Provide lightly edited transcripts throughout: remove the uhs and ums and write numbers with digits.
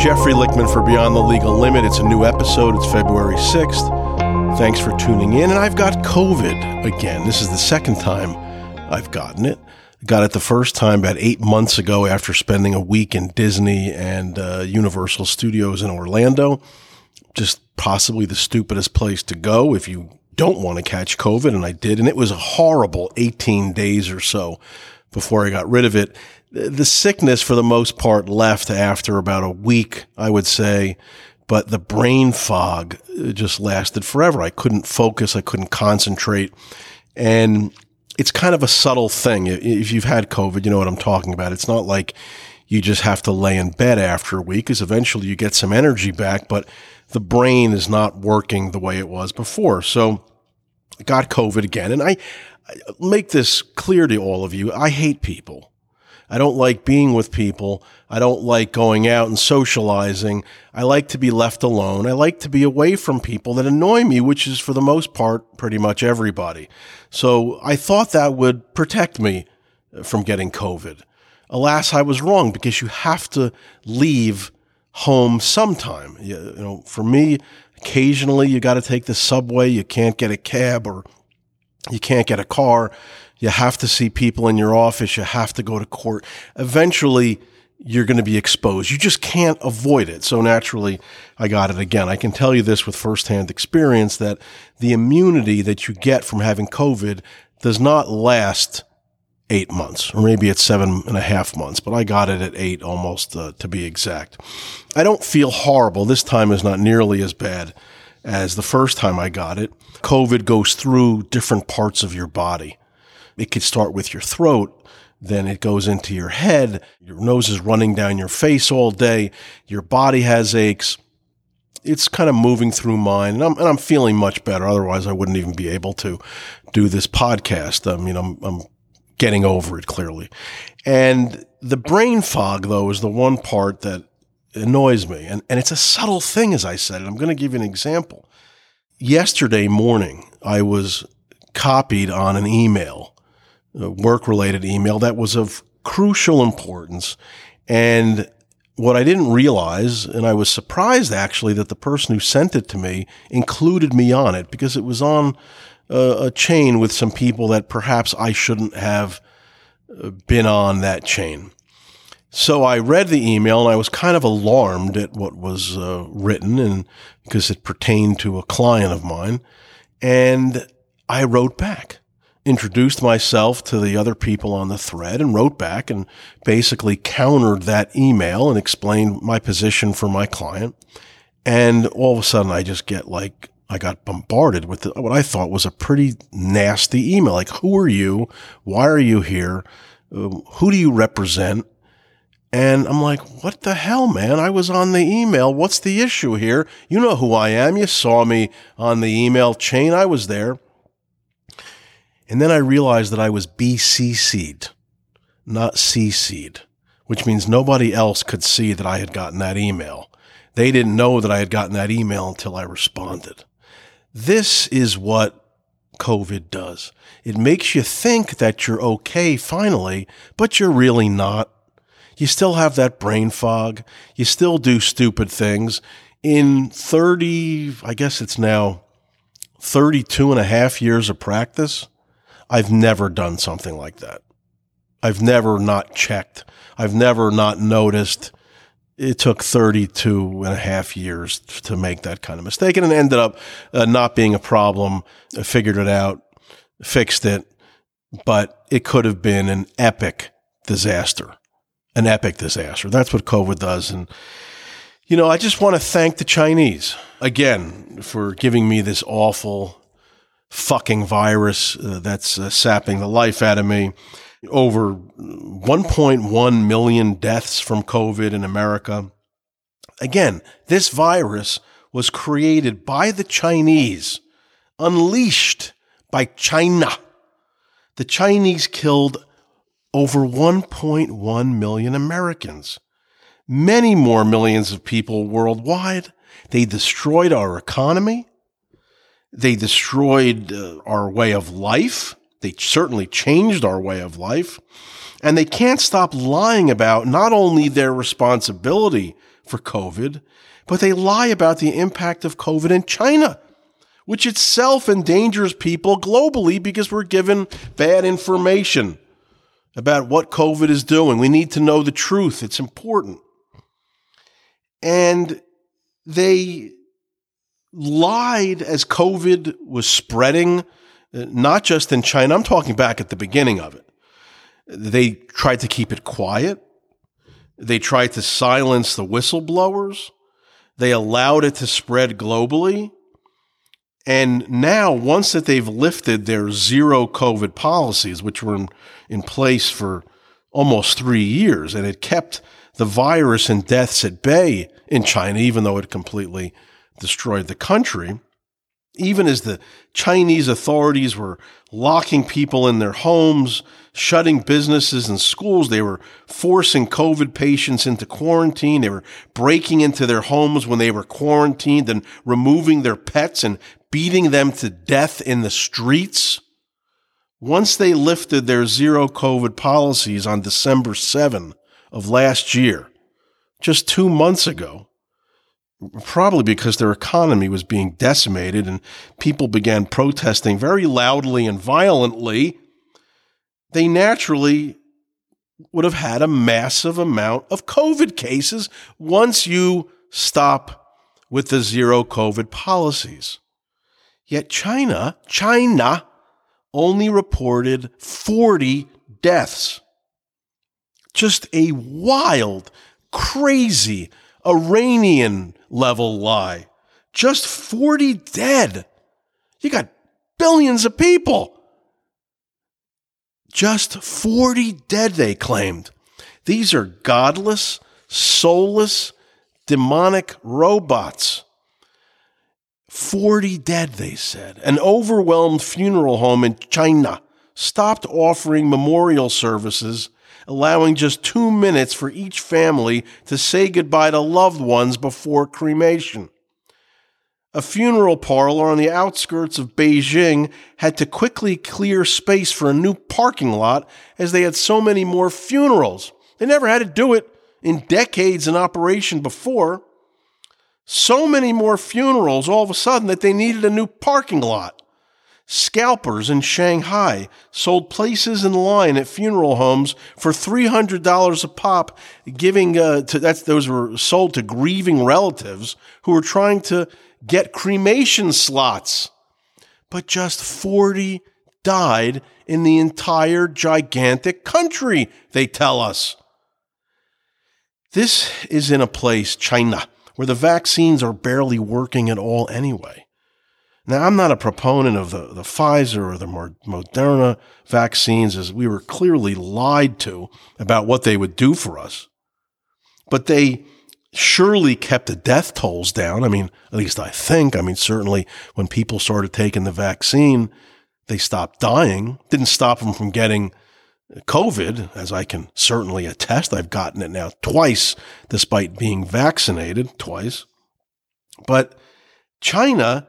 Jeffrey Lichtman for Beyond the Legal Limit. It's a new episode. It's February 6th. Thanks for tuning in. And I've got COVID again. This is the second time I've gotten it. Got it the first time about 8 months ago after spending a week in Disney and Universal Studios in Orlando. Just possibly the stupidest place to go if you don't want to catch COVID, and I did. And it was a horrible 18 days or so before I got rid of it. The sickness, for the most part, left after about a week, I would say, but the brain fog just lasted forever. I couldn't focus. I couldn't concentrate. And it's kind of a subtle thing. If you've had COVID, you know what I'm talking about. It's not like you just have to lay in bed after a week, because eventually you get some energy back, but the brain is not working the way it was before. So I got COVID again. And I make this clear to all of you. I hate people. I don't like being with people. I don't like going out and socializing. I like to be left alone. I like to be away from people that annoy me, which is, for the most part, pretty much everybody. So I thought that would protect me from getting COVID. Alas, I was wrong, because you have to leave home sometime. You know, for me, occasionally you got to take the subway. You can't get a cab, or you can't get a car. You have to see people in your office. You have to go to court. Eventually, you're going to be exposed. You just can't avoid it. So naturally, I got it again. I can tell you this with firsthand experience, that the immunity that you get from having COVID does not last 8 months, or maybe it's 7.5 months, but I got it at 8 almost, to be exact. I don't feel horrible. This time is not nearly as bad as the first time I got it. COVID goes through different parts of your body. It could start with your throat, then it goes into your head, your nose is running down your face all day, your body has aches. It's kind of moving through mine, and I'm feeling much better. Otherwise, I wouldn't even be able to do this podcast. I mean, I'm getting over it, clearly. And the brain fog, though, is the one part that annoys me. And it's a subtle thing, as I said, and I'm going to give you an example. Yesterday morning, I was copied on an email, a work-related email that was of crucial importance. And what I didn't realize, and I was surprised, actually, that the person who sent it to me included me on it, because it was on a chain with some people that perhaps I shouldn't have been on that chain. So I read the email, and I was kind of alarmed at what was written, and because it pertained to a client of mine. And I wrote back, introduced myself to the other people on the thread, and wrote back and basically countered that email and explained my position for my client. And all of a sudden, I just get like, I got bombarded with what I thought was a pretty nasty email. Like, who are you? Why are you here? Who do you represent? And I'm like, what the hell, man? I was on the email. What's the issue here? You know who I am. You saw me on the email chain. I was there. And then I realized that I was BCC'd, not CC'd, which means nobody else could see that I had gotten that email. They didn't know that I had gotten that email until I responded. This is what COVID does. It makes you think that you're okay finally, but you're really not. You still have that brain fog. You still do stupid things. In 32 and a half years of practice, I've never done something like that. I've never not checked. I've never not noticed. It took 32 and a half years to make that kind of mistake, and it ended up not being a problem. I figured it out, fixed it, but it could have been an epic disaster. That's what COVID does. And, you know, I just want to thank the Chinese again for giving me this awful fucking virus that's sapping the life out of me. Over 1.1 million deaths from COVID in America. Again, this virus was created by the Chinese, unleashed by China. The Chinese killed over 1.1 million Americans, many more millions of people worldwide. They destroyed our economy. They destroyed our way of life. They certainly changed our way of life, and they can't stop lying about not only their responsibility for COVID, but they lie about the impact of COVID in China, which itself endangers people globally because we're given bad information about what COVID is doing. We need to know the truth. It's important. And they lied as COVID was spreading, not just in China. I'm talking back at the beginning of it. They tried to keep it quiet. They tried to silence the whistleblowers. They allowed it to spread globally. And now, once that they've lifted their zero COVID policies, which were in place for almost 3 years, and it kept the virus and deaths at bay in China, even though it completely destroyed the country, even as the Chinese authorities were locking people in their homes, shutting businesses and schools, they were forcing COVID patients into quarantine, they were breaking into their homes when they were quarantined and removing their pets and beating them to death in the streets. Once they lifted their zero COVID policies on December 7 of last year, just 2 months ago, probably because their economy was being decimated and people began protesting very loudly and violently, they naturally would have had a massive amount of COVID cases once you stop with the zero COVID policies. Yet China only reported 40 deaths. Just a wild, crazy Iranian-level lie. Just 40 dead. You got billions of people. Just 40 dead, they claimed. These are godless, soulless, demonic robots. 40 dead, they said. An overwhelmed funeral home in China stopped offering memorial services, allowing just 2 minutes for each family to say goodbye to loved ones before cremation. A funeral parlor on the outskirts of Beijing had to quickly clear space for a new parking lot as they had so many more funerals. They never had to do it in decades in operation before. So many more funerals all of a sudden that they needed a new parking lot. Scalpers in Shanghai sold places in line at funeral homes for $300 a pop, those were sold to grieving relatives who were trying to get cremation slots. But just 40 died in the entire gigantic country, they tell us. This is in a place, China, where the vaccines are barely working at all anyway. Now, I'm not a proponent of the Pfizer or the Moderna vaccines, as we were clearly lied to about what they would do for us. But they surely kept the death tolls down. I mean, at least I think. I mean, certainly when people started taking the vaccine, they stopped dying. Didn't stop them from getting COVID, as I can certainly attest. I've gotten it now twice, despite being vaccinated twice. But China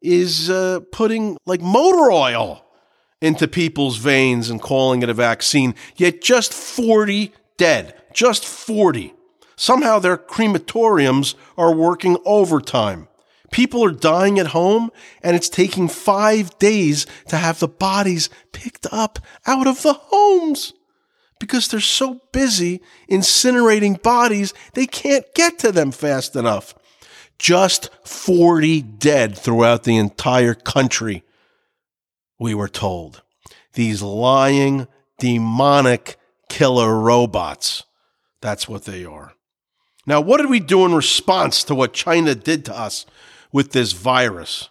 is putting like motor oil into people's veins and calling it a vaccine, yet just 40 dead, just 40. Somehow their crematoriums are working overtime. People are dying at home, and it's taking 5 days to have the bodies picked up out of the homes because they're so busy incinerating bodies, they can't get to them fast enough. Just 40 dead throughout the entire country, we were told. These lying, demonic killer robots. That's what they are. Now, what did we do in response to what China did to us with this virus?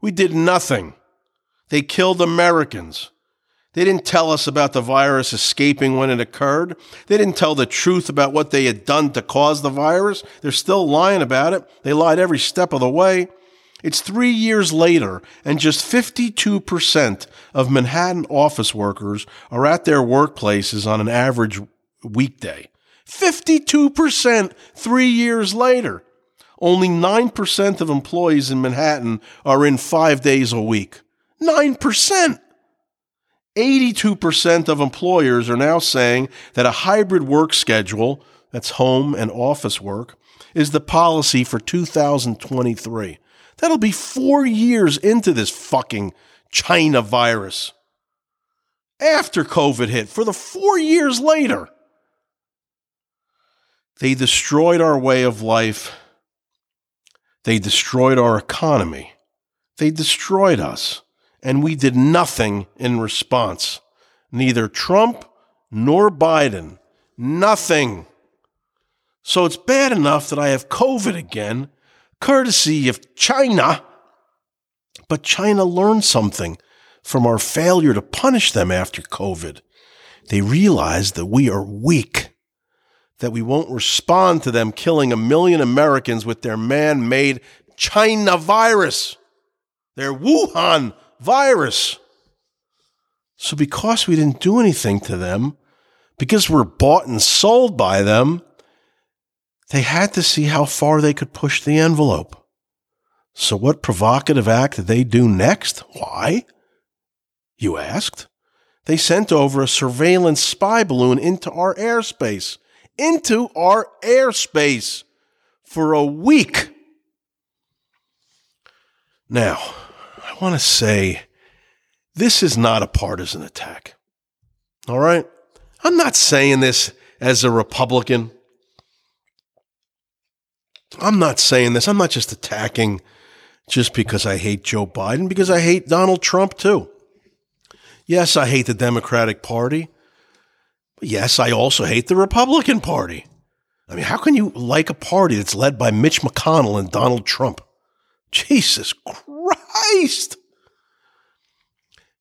We did nothing. They killed Americans. They didn't tell us about the virus escaping when it occurred. They didn't tell the truth about what they had done to cause the virus. They're still lying about it. They lied every step of the way. It's 3 years later, and just 52% of Manhattan office workers are at their workplaces on an average weekday. 52% 3 years later. Only 9% of employees in Manhattan are in 5 days a week. 9%! 82% of employers are now saying that a hybrid work schedule, that's home and office work, is the policy for 2023. That'll be 4 years into this fucking China virus. After COVID hit, for the 4 years later, they destroyed our way of life. They destroyed our economy. They destroyed us. And we did nothing in response. Neither Trump nor Biden. Nothing. So it's bad enough that I have COVID again, courtesy of China. But China learned something from our failure to punish them after COVID. They realized that we are weak, that we won't respond to them killing 1 million Americans with their man-made China virus, their Wuhan virus. So because we didn't do anything to them, because we're bought and sold by them, they had to see how far they could push the envelope. So what provocative act did they do next? Why? You asked. They sent over a surveillance spy balloon into our airspace. Into our airspace for a week. Now, I want to say this is not a partisan attack. All right? I'm not saying this as a Republican. I'm not saying this. I'm not just attacking just because I hate Joe Biden, because I hate Donald Trump too. Yes, I hate the Democratic Party. But yes, I also hate the Republican Party. I mean, how can you like a party that's led by Mitch McConnell and Donald Trump? Jesus Christ!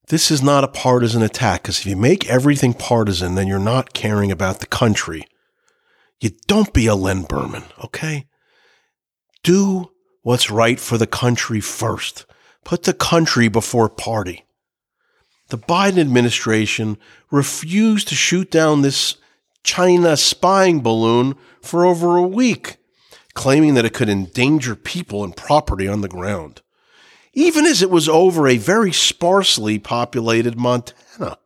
This is not a partisan attack, because if you make everything partisan, then you're not caring about the country. You don't be a Len Berman, okay? Do what's right for the country first. Put the country before party. The Biden administration refused to shoot down this China spying balloon for over a week, claiming that it could endanger people and property on the ground, even as it was over a very sparsely populated Montana.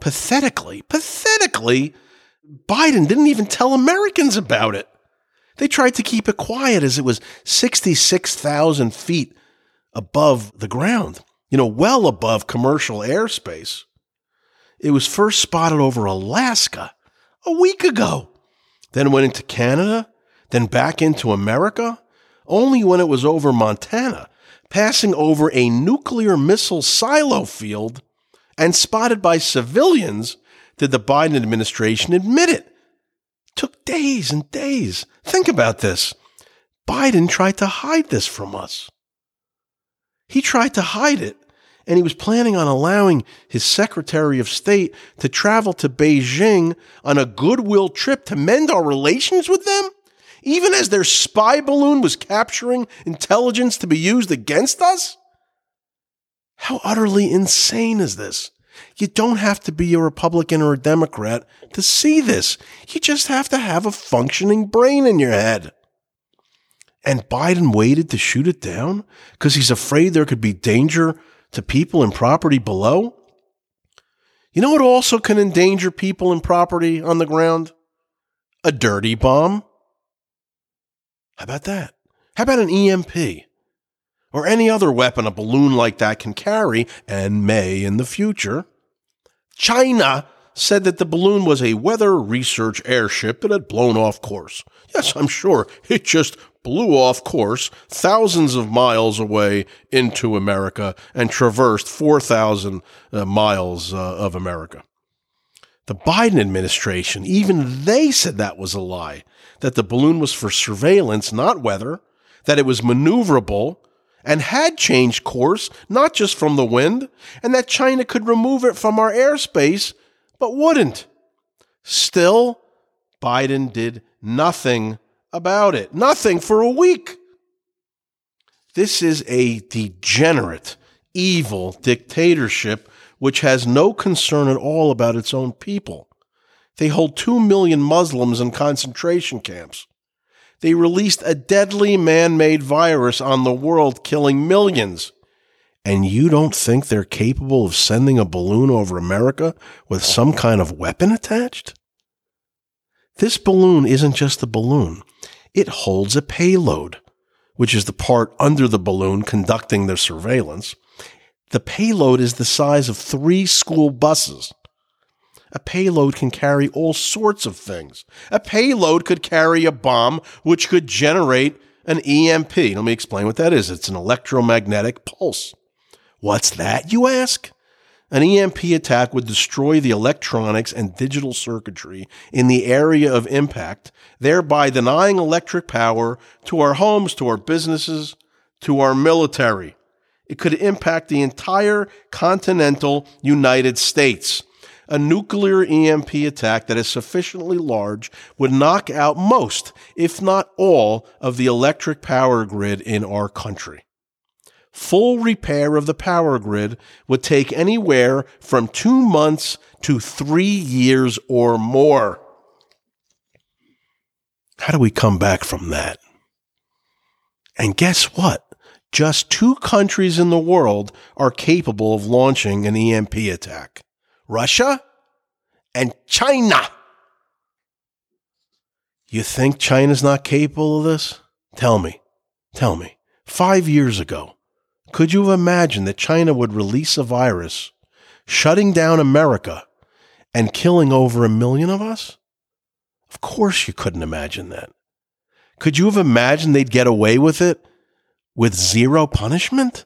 Pathetically, Biden didn't even tell Americans about it. They tried to keep it quiet as it was 66,000 feet above the ground. Well above commercial airspace. It was first spotted over Alaska a week ago, then went into Canada, then back into America, only when it was over Montana, passing over a nuclear missile silo field and spotted by civilians did the Biden administration admit it. It took days and days. Think about this. Biden tried to hide this from us. He tried to hide it, and he was planning on allowing his Secretary of State to travel to Beijing on a goodwill trip to mend our relations with them, even as their spy balloon was capturing intelligence to be used against us? How utterly insane is this? You don't have to be a Republican or a Democrat to see this. You just have to have a functioning brain in your head. And Biden waited to shoot it down because he's afraid there could be danger to people and property below? What also can endanger people and property on the ground? A dirty bomb. How about that? How about an EMP? Or any other weapon a balloon like that can carry and may in the future? China said that the balloon was a weather research airship that had blown off course. Yes, I'm sure. It just blew off course thousands of miles away into America and traversed 4,000 miles of America. The Biden administration, even they said that was a lie, that the balloon was for surveillance, not weather, that it was maneuverable and had changed course, not just from the wind, and that China could remove it from our airspace, but wouldn't. Still, Biden did nothing about it. Nothing for a week. This is a degenerate, evil dictatorship which has no concern at all about its own people. They hold 2 million Muslims in concentration camps. They released a deadly man-made virus on the world, killing millions. And you don't think they're capable of sending a balloon over America with some kind of weapon attached? This balloon isn't just a balloon. it holds a payload, which is the part under the balloon conducting their surveillance. The payload is the size of 3 school buses. A payload can carry all sorts of things. A payload could carry a bomb, which could generate an EMP. Let me explain what that is. It's an electromagnetic pulse. What's that, you ask? An EMP attack would destroy the electronics and digital circuitry in the area of impact, thereby denying electric power to our homes, to our businesses, to our military. It could impact the entire continental United States. A nuclear EMP attack that is sufficiently large would knock out most, if not all, of the electric power grid in our country. Full repair of the power grid would take anywhere from 2 months to 3 years or more. How do we come back from that? And guess what? Just 2 countries in the world are capable of launching an EMP attack: Russia and China. You think China's not capable of this? Tell me. 5 years ago, could you have imagined that China would release a virus, shutting down America and killing over 1 million of us? Of course you couldn't imagine that. Could you have imagined they'd get away with it with zero punishment?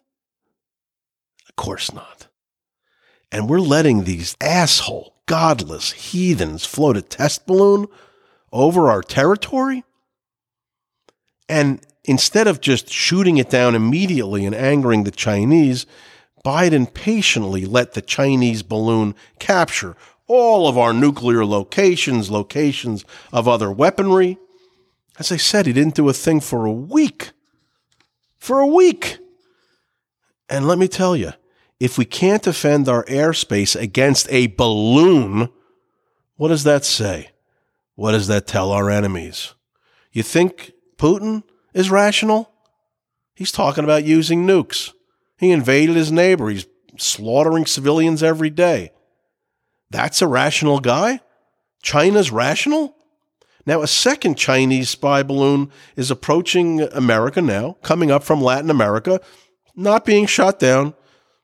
Of course not. And we're letting these asshole, godless heathens float a test balloon over our territory? And instead of just shooting it down immediately and angering the Chinese, Biden patiently let the Chinese balloon capture all of our nuclear locations, locations of other weaponry. As I said, he didn't do a thing for a week. And let me tell you, if we can't defend our airspace against a balloon, what does that say? What does that tell our enemies? You think Putin is rational? He's talking about using nukes. He invaded his neighbor. He's slaughtering civilians every day. That's a rational guy? China's rational? Now, a second Chinese spy balloon is approaching America now, coming up from Latin America, not being shot down.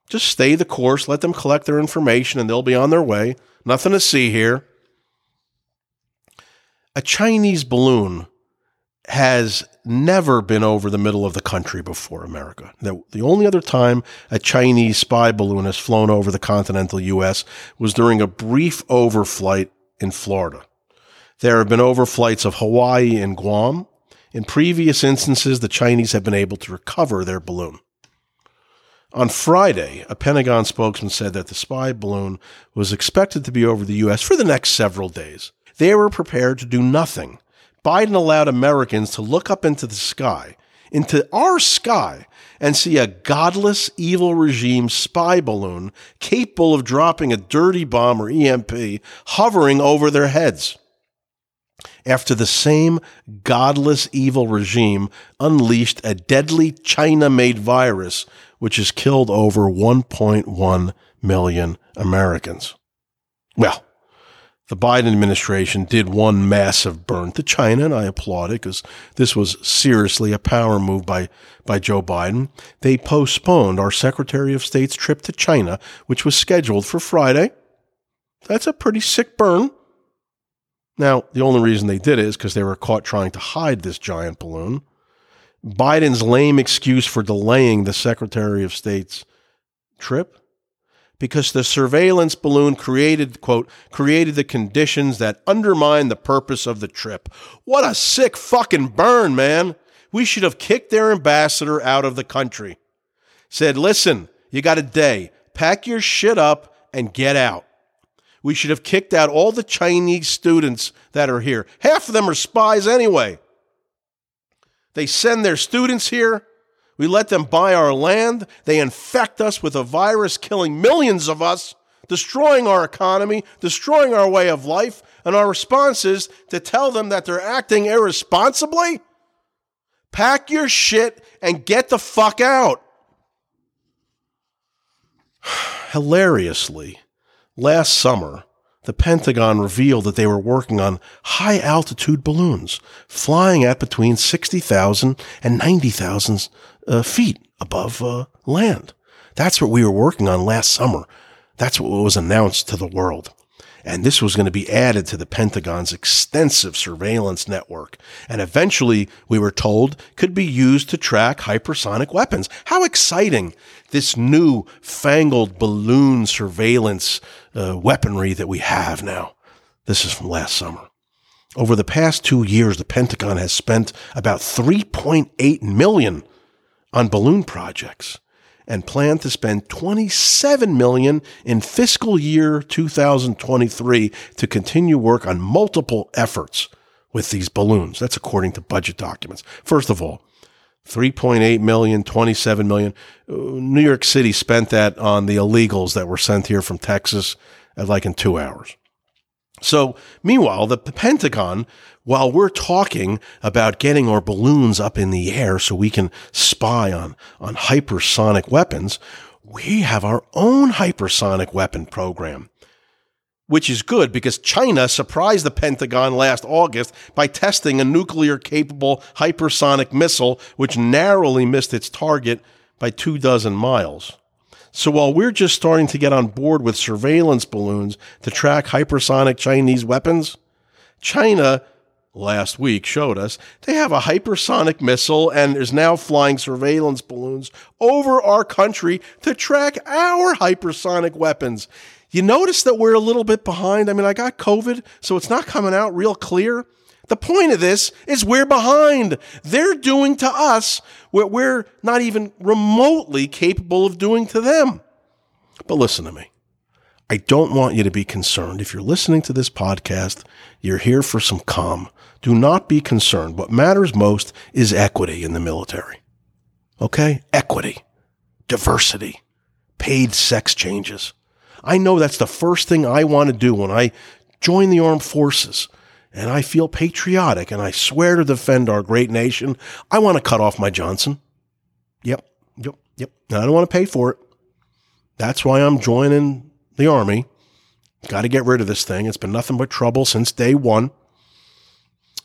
Just stay the course, let them collect their information, and they'll be on their way. Nothing to see here. A Chinese balloon has never been over the middle of the country before, America. The only other time a Chinese spy balloon has flown over the continental U.S. was during a brief overflight in Florida. There have been overflights of Hawaii and Guam. In previous instances, the Chinese have been able to recover their balloon. On Friday, a Pentagon spokesman said that the spy balloon was expected to be over the U.S. for the next several days. They were prepared to do nothing. Biden allowed Americans to look up into the sky, into our sky, and see a godless, evil regime spy balloon capable of dropping a dirty bomb or EMP hovering over their heads. After the same godless, evil regime unleashed a deadly China-made virus, which has killed over 1.1 million Americans. Well, the Biden administration did one massive burn to China, and I applaud it because this was seriously a power move by Joe Biden. They postponed our Secretary of State's trip to China, which was scheduled for Friday. That's a pretty sick burn. Now, the only reason they did it is because they were caught trying to hide this giant balloon. Biden's lame excuse for delaying the Secretary of State's trip, because the surveillance balloon created, quote, created the conditions that undermine the purpose of the trip. What a sick fucking burn, man. We should have kicked their ambassador out of the country. Said, listen, you got a day. Pack your shit up and get out. We should have kicked out all the Chinese students that are here. Half of them are spies anyway. They send their students here. We let them buy our land. They infect us with a virus, killing millions of us, destroying our economy, destroying our way of life, and our response is to tell them that they're acting irresponsibly? Pack your shit and get the fuck out. Hilariously, last summer, the Pentagon revealed that they were working on high-altitude balloons flying at between 60,000 and 90,000 feet above land. That's what we were working on last summer. That's what was announced to the world. And this was going to be added to the Pentagon's extensive surveillance network. And eventually, we were told, could be used to track hypersonic weapons. How exciting, this new fangled balloon surveillance weaponry that we have now. This is from last summer. Over the past 2 years, the Pentagon has spent about $3.8 million on balloon projects, and plan to spend $27 million in fiscal year 2023 to continue work on multiple efforts with these balloons. That's according to budget documents. First of all, $3.8 million, $27 million. New York City spent that on the illegals that were sent here from Texas at like in 2 hours. So meanwhile, the Pentagon, while we're talking about getting our balloons up in the air so we can spy on hypersonic weapons, we have our own hypersonic weapon program, which is good because China surprised the Pentagon last August by testing a nuclear-capable hypersonic missile, which narrowly missed its target by 24 miles. So while we're just starting to get on board with surveillance balloons to track hypersonic Chinese weapons, China last week showed us they have a hypersonic missile and is now flying surveillance balloons over our country to track our hypersonic weapons. You notice that we're a little bit behind. I mean, I got COVID, so it's not coming out real clear. The point of this is we're behind. They're doing to us what we're not even remotely capable of doing to them. But listen to me. I don't want you to be concerned. If you're listening to this podcast, you're here for some calm. Do not be concerned. What matters most is equity in the military. Okay? Equity, diversity, paid sex changes. I know that's the first thing I want to do when I join the armed forces. And I feel patriotic, and I swear to defend our great nation. I want to cut off my Johnson. Yep. And I don't want to pay for it. That's why I'm joining the Army. Got to get rid of this thing. It's been nothing but trouble since day one.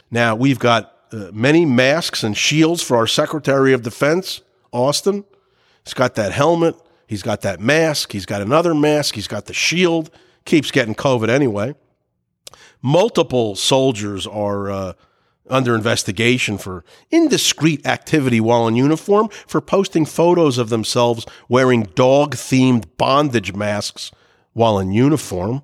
Now, we've got many masks and shields for our Secretary of Defense, Austin. He's got that helmet. He's got that mask. He's got another mask. He's got the shield. Keeps getting COVID anyway. Multiple soldiers are under investigation for indiscreet activity while in uniform, for posting photos of themselves wearing dog-themed bondage masks while in uniform.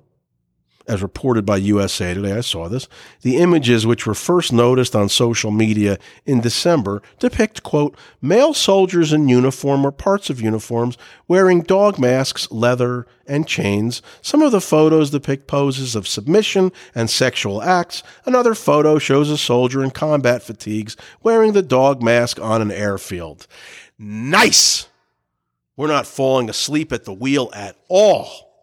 As reported by USA Today, I saw this. The images, which were first noticed on social media in December, depict, quote, male soldiers in uniform or parts of uniforms wearing dog masks, leather, and chains. Some of the photos depict poses of submission and sexual acts. Another photo shows a soldier in combat fatigues wearing the dog mask on an airfield. Nice! We're not falling asleep at the wheel at all.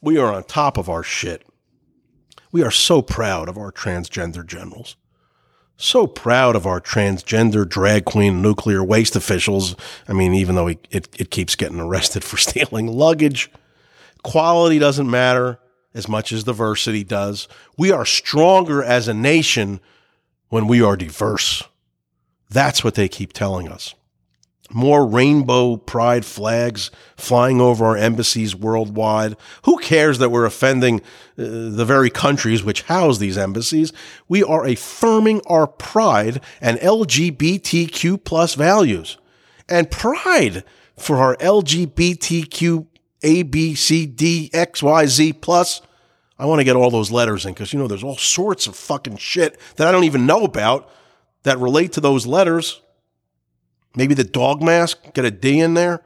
We are on top of our shit. We are so proud of our transgender generals, so proud of our transgender drag queen nuclear waste officials. I mean, even though it keeps getting arrested for stealing luggage, quality doesn't matter as much as diversity does. We are stronger as a nation when we are diverse. That's what they keep telling us. More rainbow pride flags flying over our embassies worldwide. Who cares that we're offending the very countries which house these embassies? We are affirming our pride and LGBTQ plus values, and pride for our LGBTQ A, B, C, D, X, Y, Z plus. I want to get all those letters in because, you know, there's all sorts of fucking shit that I don't even know about that relate to those letters. Maybe the dog mask, get a D in there.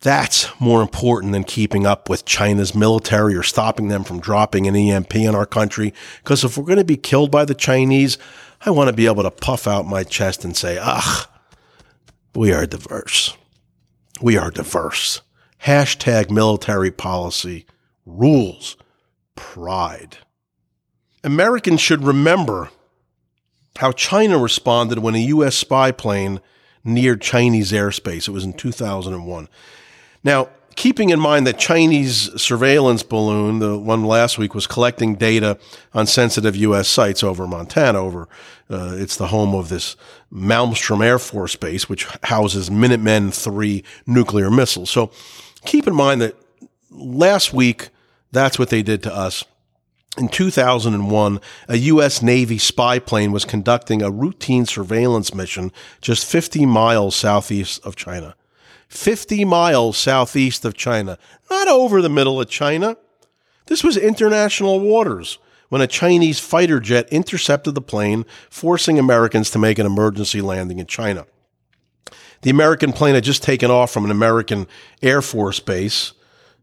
That's more important than keeping up with China's military or stopping them from dropping an EMP in our country. Because if we're going to be killed by the Chinese, I want to be able to puff out my chest and say, ugh, we are diverse. We are diverse. Hashtag military policy rules pride. Americans should remember how China responded when a U.S. spy plane neared Chinese airspace. It was in 2001. Now, keeping in mind that Chinese surveillance balloon, the one last week, was collecting data on sensitive U.S. sites over Montana, it's the home of this Malmstrom Air Force Base, which houses Minuteman III nuclear missiles. So keep in mind that last week, that's what they did to us. In 2001, a U.S. Navy spy plane was conducting a routine surveillance mission just 50 miles southeast of China. 50 miles southeast of China, not over the middle of China. This was international waters when a Chinese fighter jet intercepted the plane, forcing Americans to make an emergency landing in China. The American plane had just taken off from an American Air Force base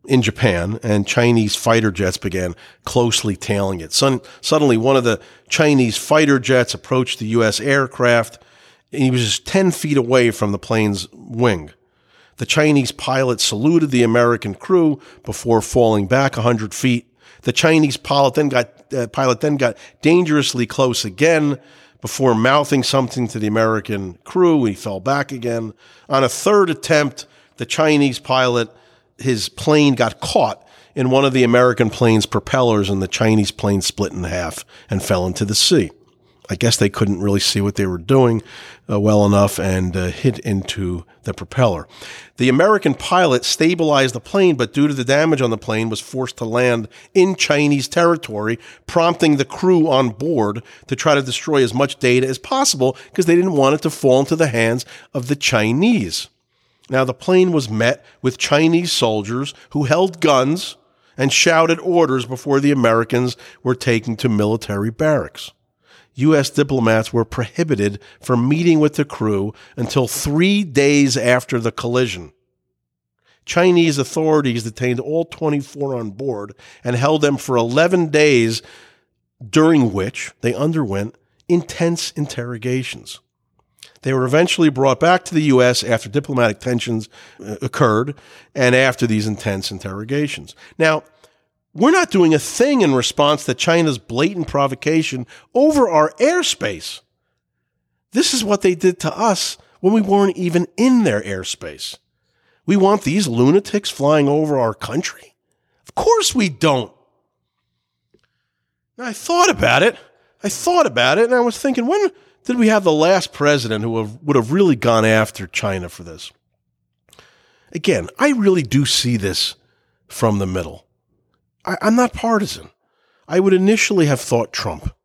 in Japan, and Chinese fighter jets began closely tailing it. Suddenly, one of the Chinese fighter jets approached the U.S. aircraft, and he was just 10 feet away from the plane's wing. The Chinese pilot saluted the American crew before falling back 100 feet. The Chinese pilot then got dangerously close again before mouthing something to the American crew. He fell back again. On a third attempt, the Chinese pilot, his plane got caught in one of the American plane's propellers, and the Chinese plane split in half and fell into the sea. I guess they couldn't really see what they were doing well enough and hit into the propeller. The American pilot stabilized the plane, but due to the damage on the plane, was forced to land in Chinese territory, prompting the crew on board to try to destroy as much data as possible because they didn't want it to fall into the hands of the Chinese. Now, the plane was met with Chinese soldiers who held guns and shouted orders before the Americans were taken to military barracks. U.S. diplomats were prohibited from meeting with the crew until 3 days after the collision. Chinese authorities detained all 24 on board and held them for 11 days, during which they underwent intense interrogations. They were eventually brought back to the U.S. after diplomatic tensions occurred and after these intense interrogations. Now, we're not doing a thing in response to China's blatant provocation over our airspace. This is what they did to us when we weren't even in their airspace. We want these lunatics flying over our country? Of course we don't. And I thought about it, and I was thinking, when did we have the last president who would have really gone after China for this? Again, I really do see this from the middle. I'm not partisan. I would initially have thought Trump,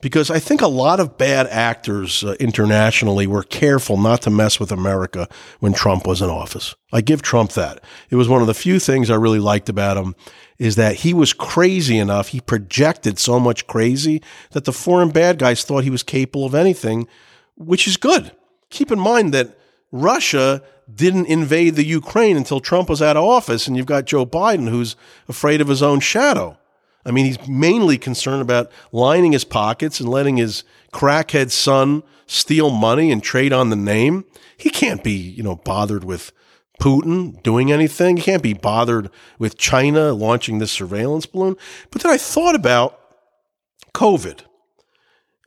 because I think a lot of bad actors internationally were careful not to mess with America when Trump was in office. I give Trump that. It was one of the few things I really liked about him is that he was crazy enough. He projected so much crazy that the foreign bad guys thought he was capable of anything, which is good. Keep in mind that Russia didn't invade the Ukraine until Trump was out of office, and you've got Joe Biden, who's afraid of his own shadow. I mean, he's mainly concerned about lining his pockets and letting his crackhead son steal money and trade on the name. He can't be, bothered with Putin doing anything. He can't be bothered with China launching this surveillance balloon. But then I thought about COVID,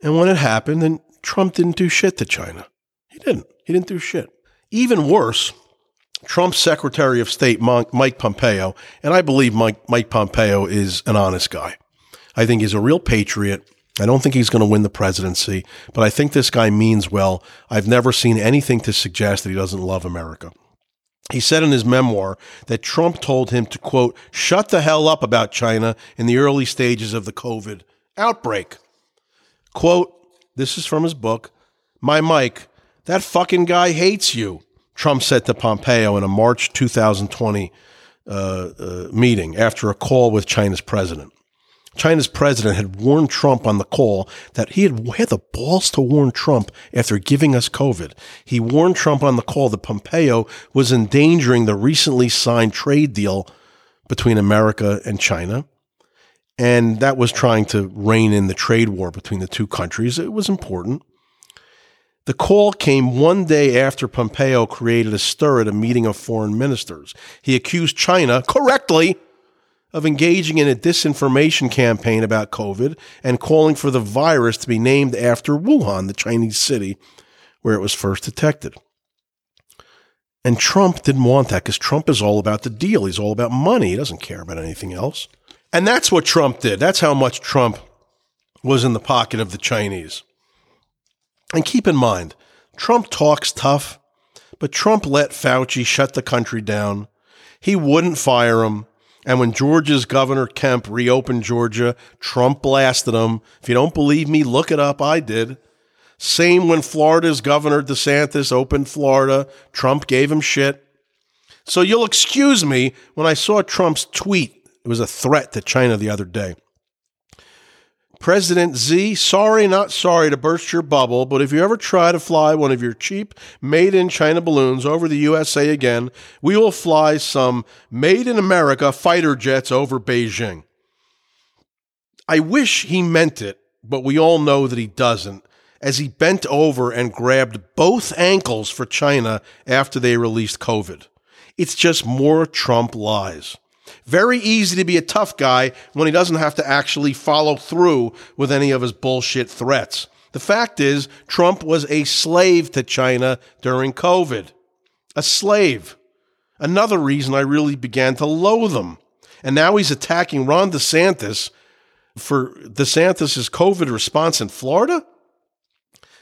and when it happened, and Trump didn't do shit to China. He didn't do shit. Even worse, Trump's Secretary of State, Mike Pompeo, and I believe Mike Pompeo is an honest guy. I think he's a real patriot. I don't think he's going to win the presidency, but I think this guy means well. I've never seen anything to suggest that he doesn't love America. He said in his memoir that Trump told him to, quote, shut the hell up about China in the early stages of the COVID outbreak. Quote, this is from his book, "My Mike, that fucking guy hates you," Trump said to Pompeo in a March 2020 meeting after a call with China's president. China's president had warned Trump on the call that he had the balls to warn Trump after giving us COVID. He warned Trump on the call that Pompeo was endangering the recently signed trade deal between America and China. And that was trying to rein in the trade war between the two countries. It was important. The call came one day after Pompeo created a stir at a meeting of foreign ministers. He accused China, correctly, of engaging in a disinformation campaign about COVID and calling for the virus to be named after Wuhan, the Chinese city where it was first detected. And Trump didn't want that because Trump is all about the deal. He's all about money. He doesn't care about anything else. And that's what Trump did. That's how much Trump was in the pocket of the Chinese. And keep in mind, Trump talks tough, but Trump let Fauci shut the country down. He wouldn't fire him. And when Georgia's Governor Kemp reopened Georgia, Trump blasted him. If you don't believe me, look it up. I did. Same when Florida's Governor DeSantis opened Florida, Trump gave him shit. So you'll excuse me when I saw Trump's tweet. It was a threat to China the other day. President Xi, sorry, not sorry to burst your bubble, but if you ever try to fly one of your cheap made-in-China balloons over the USA again, we will fly some made-in-America fighter jets over Beijing. I wish he meant it, but we all know that he doesn't, as he bent over and grabbed both ankles for China after they released COVID. It's just more Trump lies. Very easy to be a tough guy when he doesn't have to actually follow through with any of his bullshit threats. The fact is, Trump was a slave to China during COVID. A slave. Another reason I really began to loathe him. And now he's attacking Ron DeSantis for DeSantis' COVID response in Florida?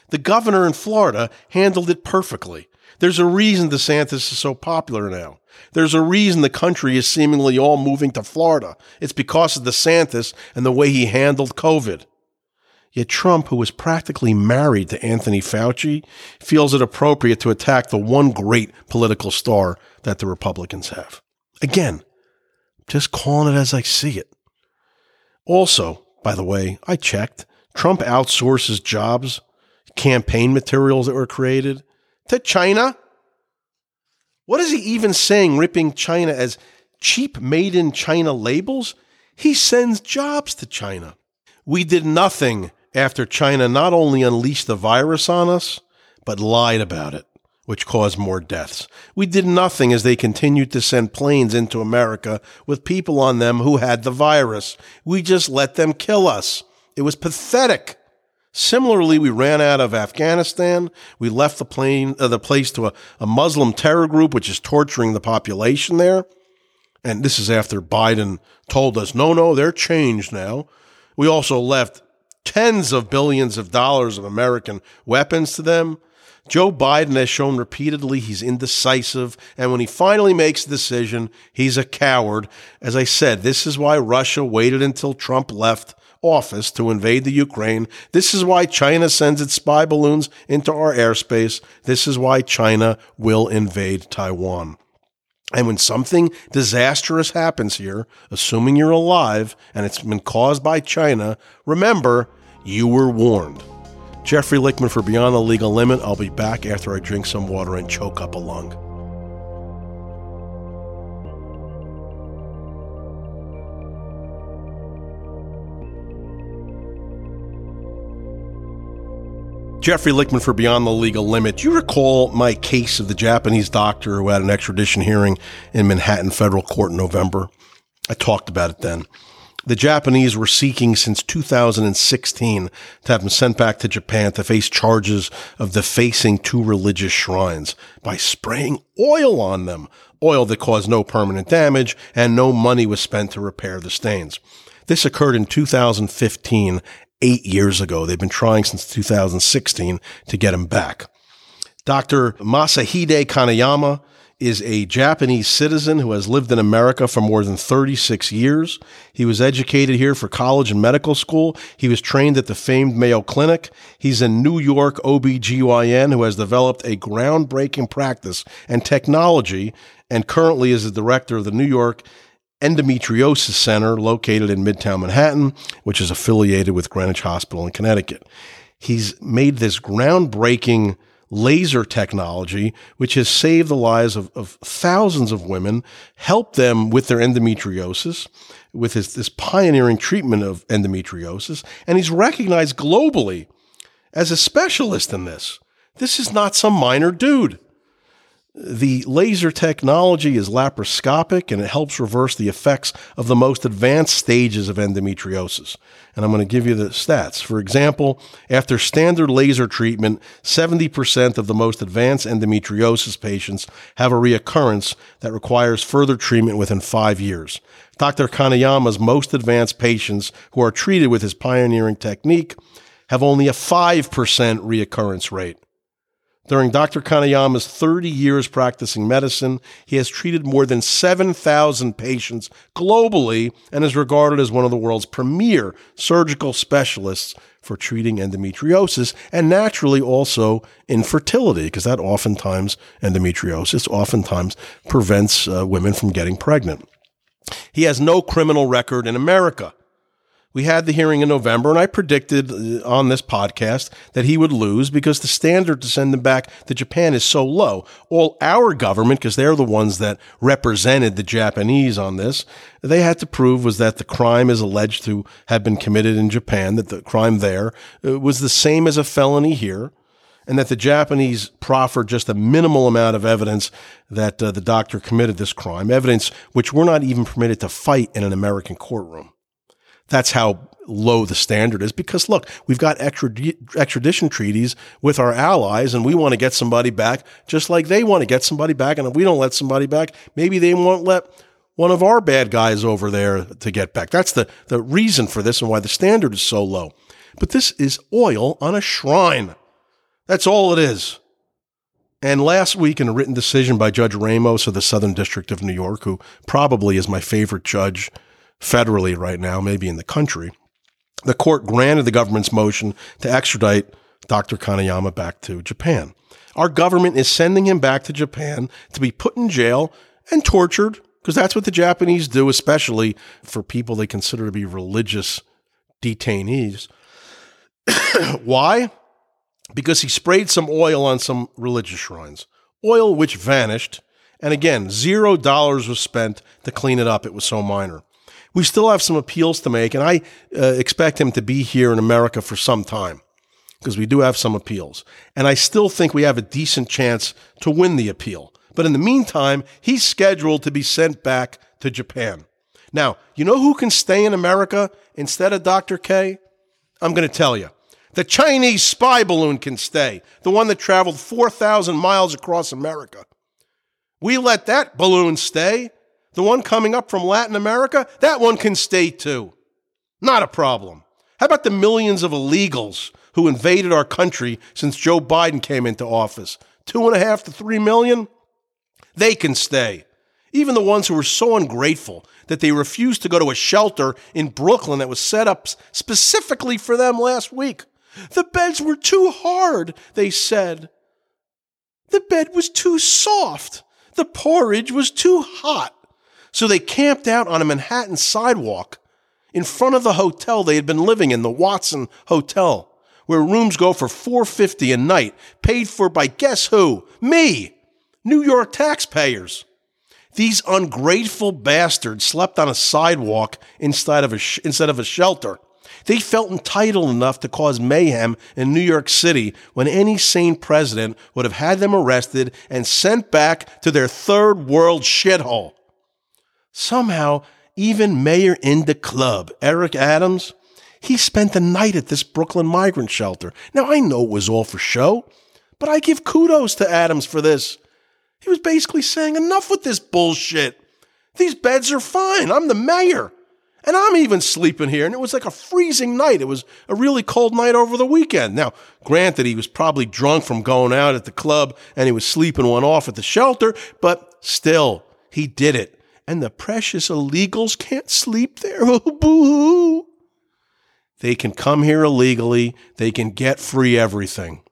The governor in Florida handled it perfectly. There's a reason DeSantis is so popular now. There's a reason the country is seemingly all moving to Florida. It's because of DeSantis and the way he handled COVID. Yet Trump, who was practically married to Anthony Fauci, feels it appropriate to attack the one great political star that the Republicans have. Again, just calling it as I see it. Also, by the way, I checked, Trump outsources jobs, campaign materials that were created, to China. What is he even saying, ripping China as cheap made-in-China labels? He sends jobs to China. We did nothing after China not only unleashed the virus on us, but lied about it, which caused more deaths. We did nothing as they continued to send planes into America with people on them who had the virus. We just let them kill us. It was pathetic. Similarly, we ran out of Afghanistan. We left the place to a Muslim terror group, which is torturing the population there. And this is after Biden told us, no, they're changed now. We also left tens of billions of dollars of American weapons to them. Joe Biden has shown repeatedly he's indecisive, and when he finally makes a decision, he's a coward. As I said, this is why Russia waited until Trump left office to invade the Ukraine. This is why China sends its spy balloons into our airspace. This is why China will invade Taiwan. And when something disastrous happens here, assuming you're alive and it's been caused by China, remember, you were warned. Jeffrey Lichtman for Beyond the Legal Limit. I'll be back after I drink some water and choke up a lung. Jeffrey Lichtman for Beyond the Legal Limit. You recall my case of the Japanese doctor who had an extradition hearing in Manhattan federal court in November? I talked about it then. The Japanese were seeking since 2016 to have him sent back to Japan to face charges of defacing two religious shrines by spraying oil on them, oil that caused no permanent damage, and no money was spent to repair the stains. This occurred in 2015. 8 years ago. They've been trying since 2016 to get him back. Dr. Masahide Kanayama is a Japanese citizen who has lived in America for more than 36 years. He was educated here for college and medical school. He was trained at the famed Mayo Clinic. He's a New York OBGYN who has developed a groundbreaking practice and technology and currently is the director of the New York Endometriosis Center located in Midtown Manhattan, which is affiliated with Greenwich Hospital in Connecticut. He's made this groundbreaking laser technology, which has saved the lives of thousands of women, helped them with their endometriosis, with this pioneering treatment of endometriosis. And he's recognized globally as a specialist in this. This is not some minor dude. The laser technology is laparoscopic, and it helps reverse the effects of the most advanced stages of endometriosis. And I'm going to give you the stats. For example, after standard laser treatment, 70% of the most advanced endometriosis patients have a reoccurrence that requires further treatment within 5 years. Dr. Kanayama's most advanced patients who are treated with his pioneering technique have only a 5% reoccurrence rate. During Dr. Kanayama's 30 years practicing medicine, he has treated more than 7,000 patients globally and is regarded as one of the world's premier surgical specialists for treating endometriosis and naturally also infertility, because that oftentimes, endometriosis oftentimes prevents women from getting pregnant. He has no criminal record in America. We had the hearing in November, and I predicted on this podcast that he would lose because the standard to send him back to Japan is so low. All our government, because they're the ones that represented the Japanese on this, they had to prove was that the crime is alleged to have been committed in Japan, that the crime there was the same as a felony here, and that the Japanese proffered just a minimal amount of evidence that the doctor committed this crime, evidence which we're not even permitted to fight in an American courtroom. That's how low the standard is because, look, we've got extradition treaties with our allies and we want to get somebody back just like they want to get somebody back. And if we don't let somebody back, maybe they won't let one of our bad guys over there to get back. That's the reason for this and why the standard is so low. But this is oil on a shrine. That's all it is. And last week in a written decision by Judge Ramos of the Southern District of New York, who probably is my favorite judge federally right now, maybe in the country, the court granted the government's motion to extradite Dr. Kanayama back to Japan. Our government is sending him back to Japan to be put in jail and tortured, because that's what the Japanese do, especially for people they consider to be religious detainees. Why? Because he sprayed some oil on some religious shrines, oil which vanished. And again, $0 was spent to clean it up. It was so minor. We still have some appeals to make, and I expect him to be here in America for some time because we do have some appeals. And I still think we have a decent chance to win the appeal. But in the meantime, he's scheduled to be sent back to Japan. Now, you know who can stay in America instead of Dr. K? I'm going to tell you. The Chinese spy balloon can stay, the one that traveled 4,000 miles across America. We let that balloon stay. The one coming up from Latin America, that one can stay too. Not a problem. How about the millions of illegals who invaded our country since Joe Biden came into office? 2.5 to 3 million? They can stay. Even the ones who were so ungrateful that they refused to go to a shelter in Brooklyn that was set up specifically for them last week. The beds were too hard, they said. The bed was too soft. The porridge was too hot. So they camped out on a Manhattan sidewalk in front of the hotel they had been living in, the Watson Hotel, where rooms go for $4.50 a night, paid for by guess who? Me, New York taxpayers. These ungrateful bastards slept on a sidewalk instead of a shelter. They felt entitled enough to cause mayhem in New York City when any sane president would have had them arrested and sent back to their third world shithole. Somehow, even mayor in the club, Eric Adams, he spent the night at this Brooklyn migrant shelter. Now, I know it was all for show, but I give kudos to Adams for this. He was basically saying, enough with this bullshit. These beds are fine. I'm the mayor, and I'm even sleeping here. And it was like a freezing night. It was a really cold night over the weekend. Now, granted, he was probably drunk from going out at the club, and he was sleeping one off at the shelter, but still, he did it. And the precious illegals can't sleep there. Oh, boo-hoo. They can come here illegally. They can get free everything.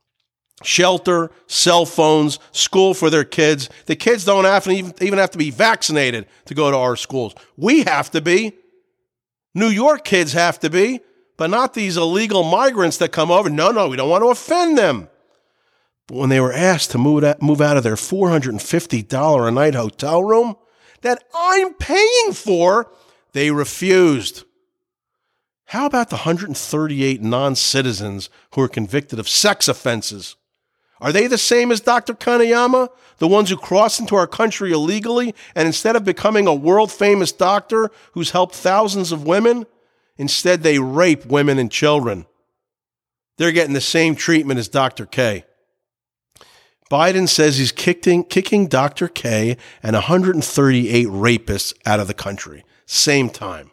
Shelter, cell phones, school for their kids. The kids don't have to even have to be vaccinated to go to our schools. We have to be. New York kids have to be, but not these illegal migrants that come over. No, we don't want to offend them. But when they were asked to move out of their $450 a night hotel room that I'm paying for, they refused. How about the 138 non-citizens who are convicted of sex offenses? Are they the same as Dr. Kanayama, the ones who crossed into our country illegally and instead of becoming a world-famous doctor who's helped thousands of women, instead they rape women and children? They're getting the same treatment as Dr. K. Biden says he's kicking Dr. K and 138 rapists out of the country. Same time.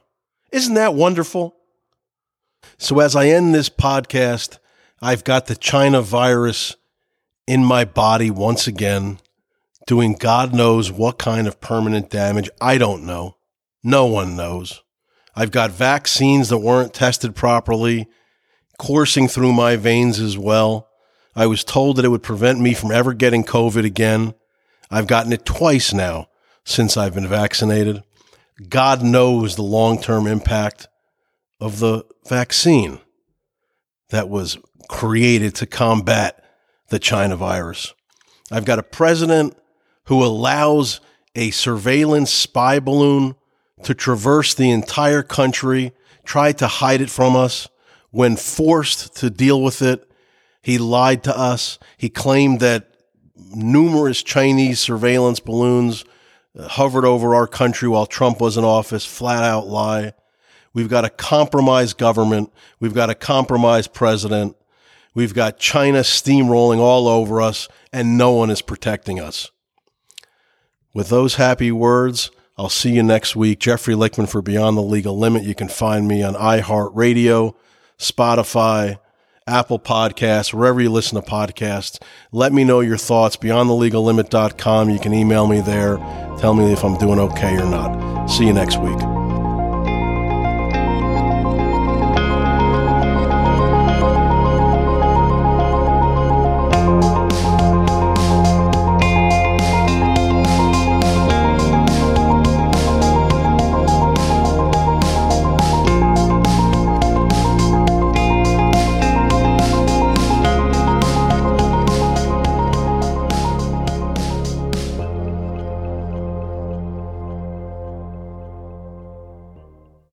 Isn't that wonderful? So as I end this podcast, I've got the China virus in my body once again, doing God knows what kind of permanent damage. I don't know. No one knows. I've got vaccines that weren't tested properly, coursing through my veins as well. I was told that it would prevent me from ever getting COVID again. I've gotten it twice now since I've been vaccinated. God knows the long-term impact of the vaccine that was created to combat the China virus. I've got a president who allows a surveillance spy balloon to traverse the entire country, try to hide it from us. When forced to deal with it, he lied to us. He claimed that numerous Chinese surveillance balloons hovered over our country while Trump was in office. Flat out lie. We've got a compromised government. We've got a compromised president. We've got China steamrolling all over us, and no one is protecting us. With those happy words, I'll see you next week. Jeffrey Lichtman for Beyond the Legal Limit. You can find me on iHeartRadio, Spotify, Apple Podcasts, wherever you listen to podcasts. Let me know your thoughts, beyondthelegallimit.com. You can email me there. Tell me if I'm doing okay or not. See you next week.